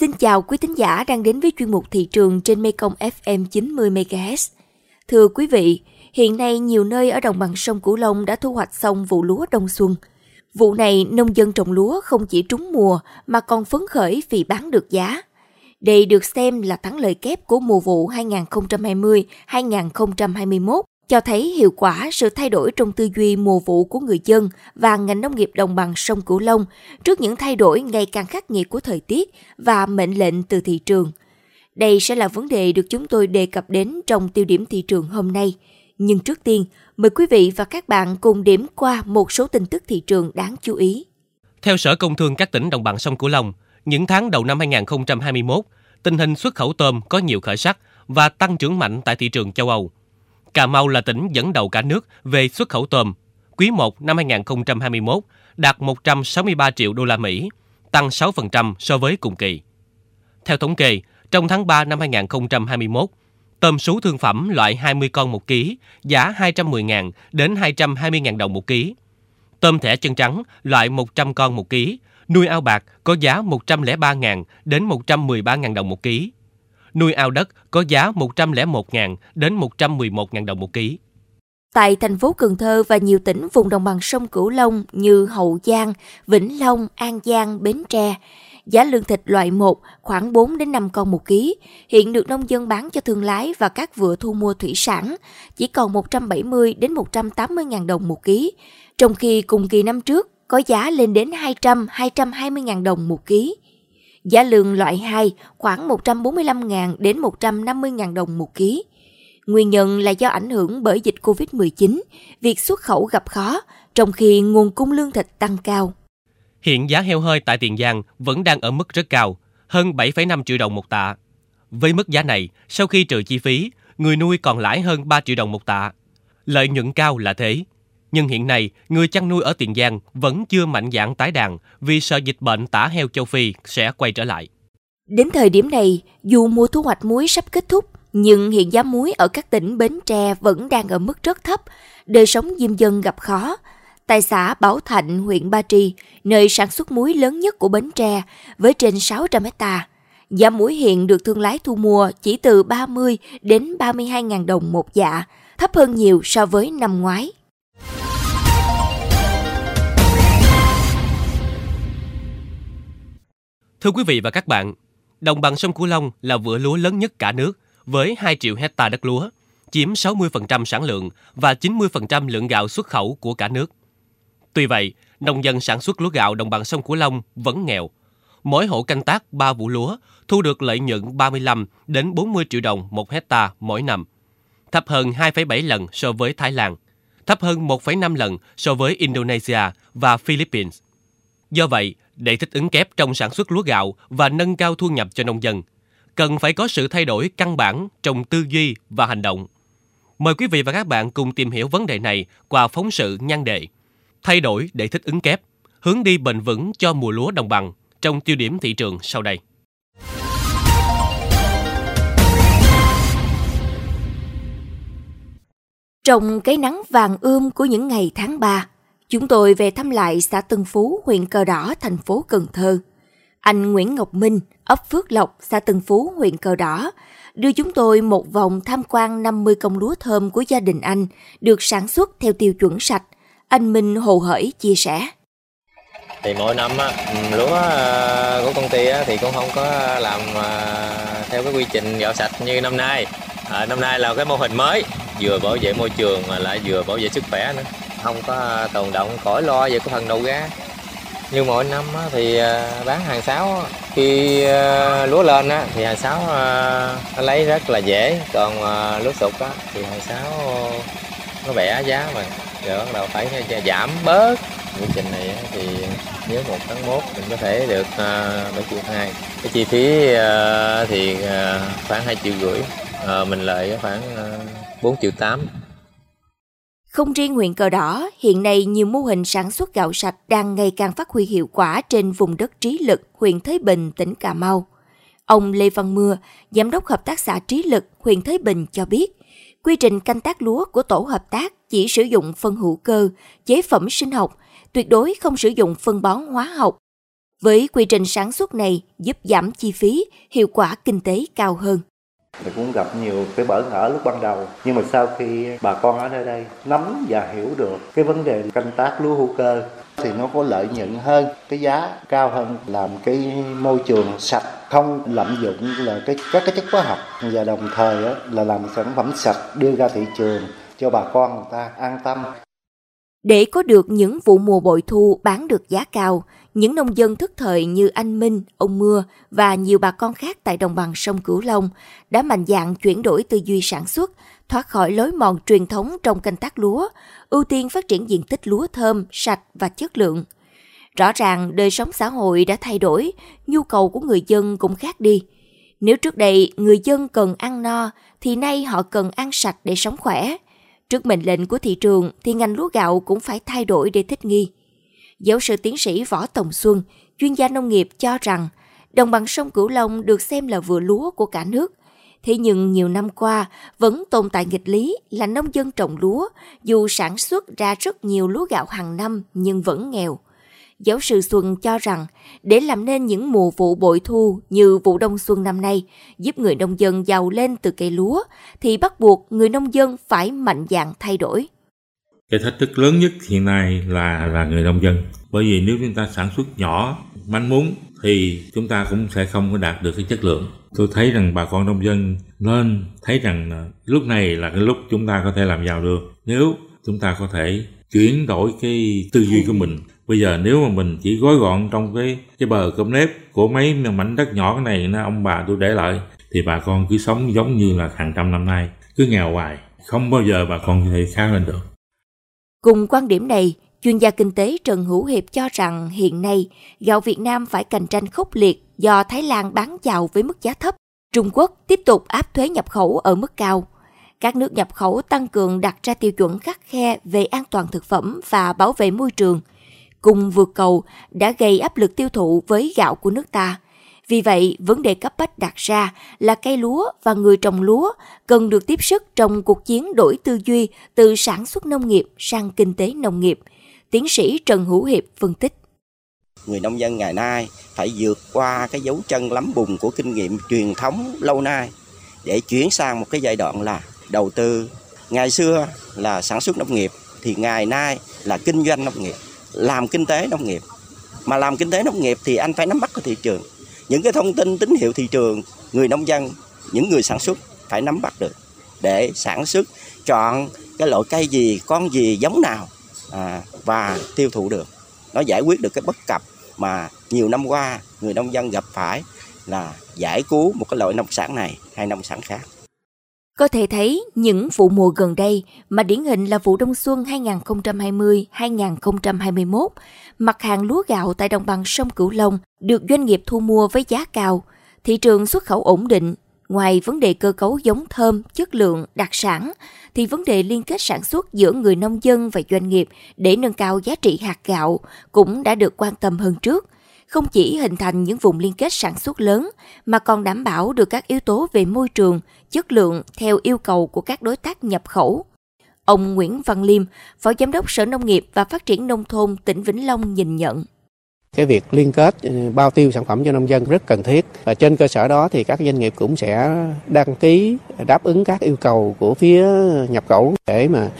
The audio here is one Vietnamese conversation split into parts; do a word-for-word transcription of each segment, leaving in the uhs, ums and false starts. Xin chào quý thính giả đang đến với chuyên mục thị trường trên Mekong ép em chín mươi mê ga héc. Thưa quý vị, hiện nay nhiều nơi ở đồng bằng sông Cửu Long đã thu hoạch xong vụ lúa đông xuân. Vụ này, nông dân trồng lúa không chỉ trúng mùa mà còn phấn khởi vì bán được giá. Đây được xem là thắng lợi kép của mùa vụ hai nghìn không trăm hai mươi - hai nghìn không trăm hai mươi mốt, cho thấy hiệu quả sự thay đổi trong tư duy mùa vụ của người dân và ngành nông nghiệp đồng bằng sông Cửu Long trước những thay đổi ngày càng khắc nghiệt của thời tiết và mệnh lệnh từ thị trường. Đây sẽ là vấn đề được chúng tôi đề cập đến trong tiêu điểm thị trường hôm nay. Nhưng trước tiên, mời quý vị và các bạn cùng điểm qua một số tin tức thị trường đáng chú ý. Theo Sở Công Thương các tỉnh đồng bằng sông Cửu Long, những tháng đầu năm hai nghìn không trăm hai mươi mốt, tình hình xuất khẩu tôm có nhiều khởi sắc và tăng trưởng mạnh tại thị trường châu Âu. Cà Mau là tỉnh dẫn đầu cả nước về xuất khẩu tôm. Quý một năm hai nghìn không trăm hai mươi mốt đạt một trăm sáu mươi ba triệu đô la Mỹ, tăng sáu phần trăm so với cùng kỳ. Theo thống kê, trong tháng ba năm hai nghìn không trăm hai mươi mốt, tôm sú thương phẩm loại hai mươi con một ký, giá hai trăm mười nghìn đến hai trăm hai mươi nghìn đồng một ký. Tôm thẻ chân trắng loại một trăm con một ký, nuôi ao bạc có giá một trăm lẻ ba nghìn đến một trăm mười ba nghìn đồng một ký. Nuôi ao đất có giá một trăm lẻ một nghìn đến một trăm mười một nghìn đồng một ký. Tại thành phố Cần Thơ và nhiều tỉnh vùng đồng bằng sông Cửu Long như Hậu Giang, Vĩnh Long, An Giang, Bến Tre, giá lương thịt loại một khoảng bốn đến năm con một ký, hiện được nông dân bán cho thương lái và các vựa thu mua thủy sản, chỉ còn một trăm bảy mươi đến một trăm tám mươi nghìn đồng một ký, trong khi cùng kỳ năm trước có giá lên đến hai trăm - hai trăm hai mươi nghìn đồng một ký. Giá lương loại hai khoảng một trăm bốn mươi lăm nghìn đến một trăm năm mươi nghìn đồng một ký. Nguyên nhân là do ảnh hưởng bởi dịch covid mười chín, việc xuất khẩu gặp khó, trong khi nguồn cung lương thịt tăng cao. Hiện giá heo hơi tại Tiền Giang vẫn đang ở mức rất cao, hơn bảy phẩy năm triệu đồng một tạ. Với mức giá này, sau khi trừ chi phí, người nuôi còn lãi hơn ba triệu đồng một tạ. Lợi nhuận cao là thế. Nhưng hiện nay, người chăn nuôi ở Tiền Giang vẫn chưa mạnh dạn tái đàn vì sợ dịch bệnh tả heo châu Phi sẽ quay trở lại. Đến thời điểm này, dù mùa thu hoạch muối sắp kết thúc, nhưng hiện giá muối ở các tỉnh Bến Tre vẫn đang ở mức rất thấp, đời sống diêm dân gặp khó. Tại xã Bảo Thạnh, huyện Ba Tri, nơi sản xuất muối lớn nhất của Bến Tre với trên sáu trăm héc ta, giá muối hiện được thương lái thu mua chỉ từ ba mươi đến ba mươi hai nghìn đồng một dạ, thấp hơn nhiều so với năm ngoái. Thưa quý vị và các bạn, đồng bằng sông Cửu Long là vựa lúa lớn nhất cả nước với hai triệu héc ta đất lúa, chiếm sáu mươi phần trăm sản lượng và chín mươi phần trăm lượng gạo xuất khẩu của cả nước. Tuy vậy, nông dân sản xuất lúa gạo đồng bằng sông Cửu Long vẫn nghèo. Mỗi hộ canh tác ba vụ lúa thu được lợi nhuận ba mươi lăm đến bốn mươi triệu đồng một héc ta mỗi năm, thấp hơn hai phẩy bảy lần so với Thái Lan, thấp hơn một phẩy năm lần so với Indonesia và Philippines. Do vậy, để thích ứng kép trong sản xuất lúa gạo và nâng cao thu nhập cho nông dân, cần phải có sự thay đổi căn bản trong tư duy và hành động. Mời quý vị và các bạn cùng tìm hiểu vấn đề này qua phóng sự nhan đề "Thay đổi để thích ứng kép, hướng đi bền vững cho mùa lúa đồng bằng" trong tiêu điểm thị trường sau đây. Trong cái nắng vàng ươm của những ngày tháng ba, chúng tôi về thăm lại xã Tân Phú, huyện Cờ Đỏ, thành phố Cần Thơ. Anh Nguyễn Ngọc Minh, ấp Phước Lộc, xã Tân Phú, huyện Cờ Đỏ, đưa chúng tôi một vòng tham quan năm mươi công lúa thơm của gia đình anh, được sản xuất theo tiêu chuẩn sạch. Anh Minh hồ hởi chia sẻ. Thì mỗi năm á, lúa của công ty á, thì cũng không có làm theo cái quy trình gạo sạch như năm nay. À, năm nay là cái mô hình mới, vừa bảo vệ môi trường mà lại vừa bảo vệ sức khỏe nữa. Không có tồn động khỏi lo về cái phần đầu ra. Như mỗi năm thì bán hàng sáo, khi lúa lên thì hàng sáo nó lấy rất là dễ, còn lúa sụt thì hàng sáo nó bẻ giá mà rồi bắt đầu phải giảm bớt. Quy trình này thì nếu một tháng mốt mình có thể được bảy triệu hai, cái chi phí thì khoảng hai triệu rưỡi, mình lợi khoảng bốn triệu tám. Không riêng huyện Cờ Đỏ, hiện nay nhiều mô hình sản xuất gạo sạch đang ngày càng phát huy hiệu quả trên vùng đất Trí Lực, huyện Thới Bình, tỉnh Cà Mau. Ông Lê Văn Mưa, giám đốc hợp tác xã Trí Lực, huyện Thới Bình cho biết, quy trình canh tác lúa của tổ hợp tác chỉ sử dụng phân hữu cơ, chế phẩm sinh học, tuyệt đối không sử dụng phân bón hóa học. Với quy trình sản xuất này giúp giảm chi phí, hiệu quả kinh tế cao hơn. Mình cũng gặp nhiều cái bỡ ngỡ lúc ban đầu, nhưng mà sau khi bà con ở nơi đây nắm và hiểu được cái vấn đề canh tác lúa hữu cơ thì nó có lợi nhuận hơn, cái giá cao hơn, làm cái môi trường sạch, không lạm dụng là cái các cái chất hóa học, và đồng thời là làm sản phẩm sạch đưa ra thị trường cho bà con người ta an tâm. Để có được những vụ mùa bội thu bán được giá cao, những nông dân thức thời như anh Minh, ông Mưa và nhiều bà con khác tại đồng bằng sông Cửu Long đã mạnh dạn chuyển đổi tư duy sản xuất, thoát khỏi lối mòn truyền thống trong canh tác lúa, ưu tiên phát triển diện tích lúa thơm, sạch và chất lượng. Rõ ràng đời sống xã hội đã thay đổi, nhu cầu của người dân cũng khác đi. Nếu trước đây người dân cần ăn no, thì nay họ cần ăn sạch để sống khỏe. Trước mệnh lệnh của thị trường thì ngành lúa gạo cũng phải thay đổi để thích nghi. Giáo sư tiến sĩ Võ Tòng Xuân, chuyên gia nông nghiệp cho rằng đồng bằng sông Cửu Long được xem là vựa lúa của cả nước. Thế nhưng nhiều năm qua vẫn tồn tại nghịch lý là nông dân trồng lúa dù sản xuất ra rất nhiều lúa gạo hàng năm nhưng vẫn nghèo. Giáo sư Xuân cho rằng để làm nên những mùa vụ bội thu như vụ Đông Xuân năm nay giúp người nông dân giàu lên từ cây lúa thì bắt buộc người nông dân phải mạnh dạn thay đổi. Cái thách thức lớn nhất hiện nay là là người nông dân. Bởi vì nếu chúng ta sản xuất nhỏ, manh mún thì chúng ta cũng sẽ không có đạt được cái chất lượng. Tôi thấy rằng bà con nông dân nên thấy rằng lúc này là cái lúc chúng ta có thể làm giàu được. Nếu chúng ta có thể chuyển đổi cái tư duy của mình. Bây giờ nếu mà mình chỉ gói gọn trong cái cái bờ cơm nếp của mấy mảnh đất nhỏ cái này nó ông bà tôi để lại thì bà con cứ sống giống như là hàng trăm năm nay, cứ nghèo hoài, không bao giờ bà con có thể khá lên được. Cùng quan điểm này, chuyên gia kinh tế Trần Hữu Hiệp cho rằng hiện nay gạo Việt Nam phải cạnh tranh khốc liệt do Thái Lan bán gạo với mức giá thấp, Trung Quốc tiếp tục áp thuế nhập khẩu ở mức cao. Các nước nhập khẩu tăng cường đặt ra tiêu chuẩn khắt khe về an toàn thực phẩm và bảo vệ môi trường. Cung vượt cầu đã gây áp lực tiêu thụ với gạo của nước ta. Vì vậy, vấn đề cấp bách đặt ra là cây lúa và người trồng lúa cần được tiếp sức trong cuộc chiến đổi tư duy từ sản xuất nông nghiệp sang kinh tế nông nghiệp. Tiến sĩ Trần Hữu Hiệp phân tích. Người nông dân ngày nay phải vượt qua cái dấu chân lấm bùn của kinh nghiệm truyền thống lâu nay để chuyển sang một cái giai đoạn là đầu tư. Ngày xưa là sản xuất nông nghiệp, thì ngày nay là kinh doanh nông nghiệp, làm kinh tế nông nghiệp. Mà làm kinh tế nông nghiệp thì anh phải nắm bắt cái thị trường. Những cái thông tin tín hiệu thị trường, người nông dân, những người sản xuất phải nắm bắt được để sản xuất, chọn cái loại cây gì, con gì, giống nào à, và tiêu thụ được. Nó giải quyết được cái bất cập mà nhiều năm qua người nông dân gặp phải là giải cứu một cái loại nông sản này hay nông sản khác. Có thể thấy những vụ mùa gần đây mà điển hình là vụ Đông Xuân hai nghìn không trăm hai mươi - hai nghìn không trăm hai mươi mốt, mặt hàng lúa gạo tại đồng bằng sông Cửu Long được doanh nghiệp thu mua với giá cao, thị trường xuất khẩu ổn định. Ngoài vấn đề cơ cấu giống thơm, chất lượng, đặc sản, thì vấn đề liên kết sản xuất giữa người nông dân và doanh nghiệp để nâng cao giá trị hạt gạo cũng đã được quan tâm hơn trước. Không chỉ hình thành những vùng liên kết sản xuất lớn mà còn đảm bảo được các yếu tố về môi trường, chất lượng theo yêu cầu của các đối tác nhập khẩu. Ông Nguyễn Văn Liêm, Phó Giám đốc Sở Nông nghiệp và Phát triển Nông thôn tỉnh Vĩnh Long nhìn nhận. Cái việc liên kết bao tiêu sản phẩm cho nông dân rất cần thiết và trên cơ sở đó thì các doanh nghiệp cũng sẽ đăng ký đáp ứng các yêu cầu của phía nhập khẩu để mà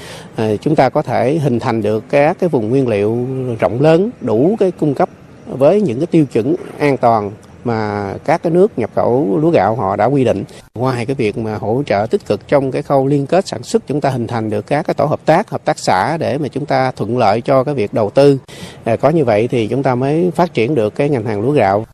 chúng ta có thể hình thành được các cái vùng nguyên liệu rộng lớn đủ cái cung cấp với những cái tiêu chuẩn an toàn mà các cái nước nhập khẩu lúa gạo họ đã quy định. Ngoài cái việc mà hỗ trợ tích cực trong cái khâu liên kết sản xuất, chúng ta hình thành được các cái tổ hợp tác, hợp tác xã để mà chúng ta thuận lợi cho cái việc đầu tư. À, có như vậy thì chúng ta mới phát triển được cái ngành hàng lúa gạo.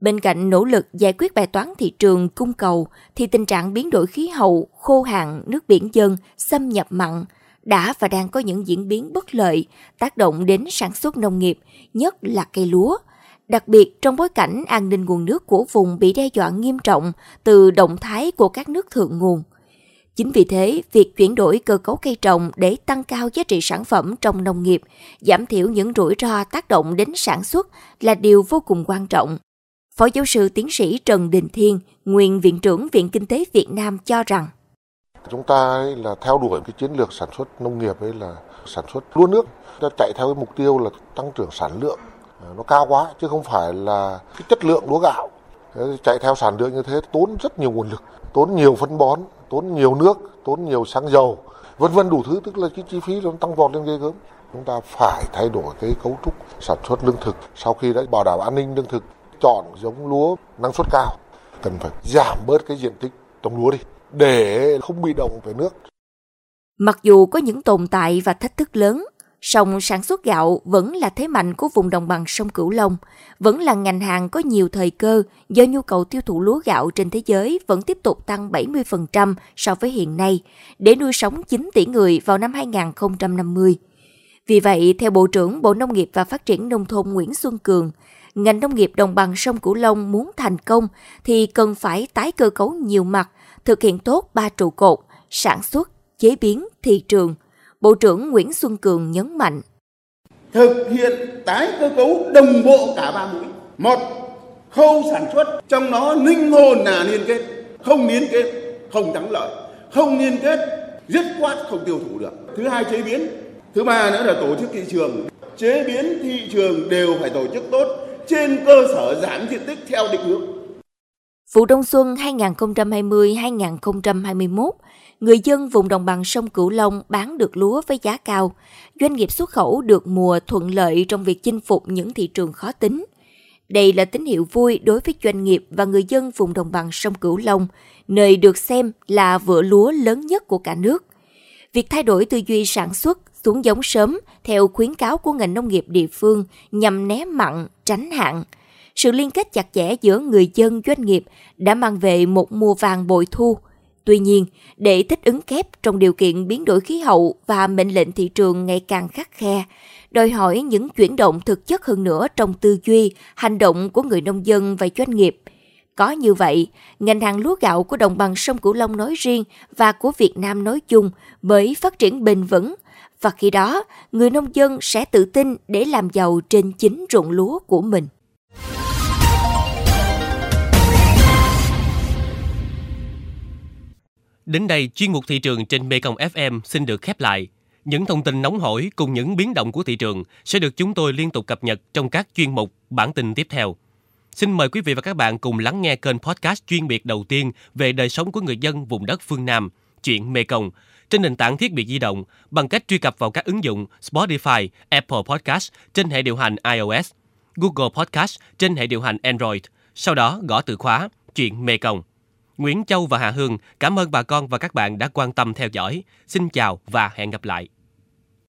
Bên cạnh nỗ lực giải quyết bài toán thị trường cung cầu thì tình trạng biến đổi khí hậu, khô hạn, nước biển dâng, xâm nhập mặn đã và đang có những diễn biến bất lợi tác động đến sản xuất nông nghiệp, nhất là cây lúa. Đặc biệt trong bối cảnh an ninh nguồn nước của vùng bị đe dọa nghiêm trọng từ động thái của các nước thượng nguồn. Chính vì thế, việc chuyển đổi cơ cấu cây trồng để tăng cao giá trị sản phẩm trong nông nghiệp, giảm thiểu những rủi ro tác động đến sản xuất là điều vô cùng quan trọng. Phó giáo sư tiến sĩ Trần Đình Thiên, nguyên Viện trưởng Viện Kinh tế Việt Nam cho rằng chúng ta là theo đuổi cái chiến lược sản xuất nông nghiệp ấy là sản xuất lúa nước, ta chạy theo cái mục tiêu là tăng trưởng sản lượng nó cao quá, chứ không phải là cái chất lượng lúa gạo. Chạy theo sản lượng như thế tốn rất nhiều nguồn lực, tốn nhiều phân bón, tốn nhiều nước, tốn nhiều xăng dầu, vân vân đủ thứ, tức là cái chi phí nó tăng vọt lên ghê gớm. Chúng ta phải thay đổi cái cấu trúc sản xuất lương thực. Sau khi đã bảo đảm an ninh lương thực, chọn giống lúa năng suất cao, cần phải giảm bớt cái diện tích trồng lúa đi để không bị động về nước. Mặc dù có những tồn tại và thách thức lớn, song sản xuất gạo vẫn là thế mạnh của vùng đồng bằng sông Cửu Long, vẫn là ngành hàng có nhiều thời cơ do nhu cầu tiêu thụ lúa gạo trên thế giới vẫn tiếp tục tăng bảy mươi phần trăm so với hiện nay, để nuôi sống chín tỷ người vào năm hai không năm không. Vì vậy, theo Bộ trưởng Bộ Nông nghiệp và Phát triển Nông thôn Nguyễn Xuân Cường, ngành nông nghiệp đồng bằng sông Cửu Long muốn thành công thì cần phải tái cơ cấu nhiều mặt, thực hiện tốt ba trụ cột, sản xuất, chế biến, thị trường. Bộ trưởng Nguyễn Xuân Cường nhấn mạnh. Thực hiện tái cơ cấu đồng bộ cả ba mũi. Một, khâu sản xuất, trong đó linh hồn là liên kết. Không liên kết, không thắng lợi. Không liên kết, dứt khoát không tiêu thụ được. Thứ hai, chế biến. Thứ ba nữa là tổ chức thị trường. Chế biến thị trường đều phải tổ chức tốt trên cơ sở giảm diện tích theo định hướng. Vụ Đông Xuân hai không hai không hai không hai mốt, người dân vùng đồng bằng sông Cửu Long bán được lúa với giá cao, doanh nghiệp xuất khẩu được mùa thuận lợi trong việc chinh phục những thị trường khó tính. Đây là tín hiệu vui đối với doanh nghiệp và người dân vùng đồng bằng sông Cửu Long, nơi được xem là vựa lúa lớn nhất của cả nước. Việc thay đổi tư duy sản xuất, xuống giống sớm theo khuyến cáo của ngành nông nghiệp địa phương nhằm né mặn, tránh hạn. Sự liên kết chặt chẽ giữa người dân doanh nghiệp đã mang về một mùa vàng bội thu. Tuy nhiên, để thích ứng kép trong điều kiện biến đổi khí hậu và mệnh lệnh thị trường ngày càng khắt khe, đòi hỏi những chuyển động thực chất hơn nữa trong tư duy, hành động của người nông dân và doanh nghiệp. Có như vậy, ngành hàng lúa gạo của đồng bằng sông Cửu Long nói riêng và của Việt Nam nói chung mới phát triển bền vững, và khi đó, người nông dân sẽ tự tin để làm giàu trên chính ruộng lúa của mình. Đến đây, chuyên mục thị trường trên Mekong ép em xin được khép lại. Những thông tin nóng hổi cùng những biến động của thị trường sẽ được chúng tôi liên tục cập nhật trong các chuyên mục bản tin tiếp theo. Xin mời quý vị và các bạn cùng lắng nghe kênh podcast chuyên biệt đầu tiên về đời sống của người dân vùng đất phương Nam, Chuyện Mekong, trên nền tảng thiết bị di động bằng cách truy cập vào các ứng dụng Spotify, Apple Podcast trên hệ điều hành iOS, Google Podcast trên hệ điều hành Android, sau đó gõ từ khóa Chuyện Mekong. Nguyễn Châu và Hà Hương cảm ơn bà con và các bạn đã quan tâm theo dõi. Xin chào và hẹn gặp lại.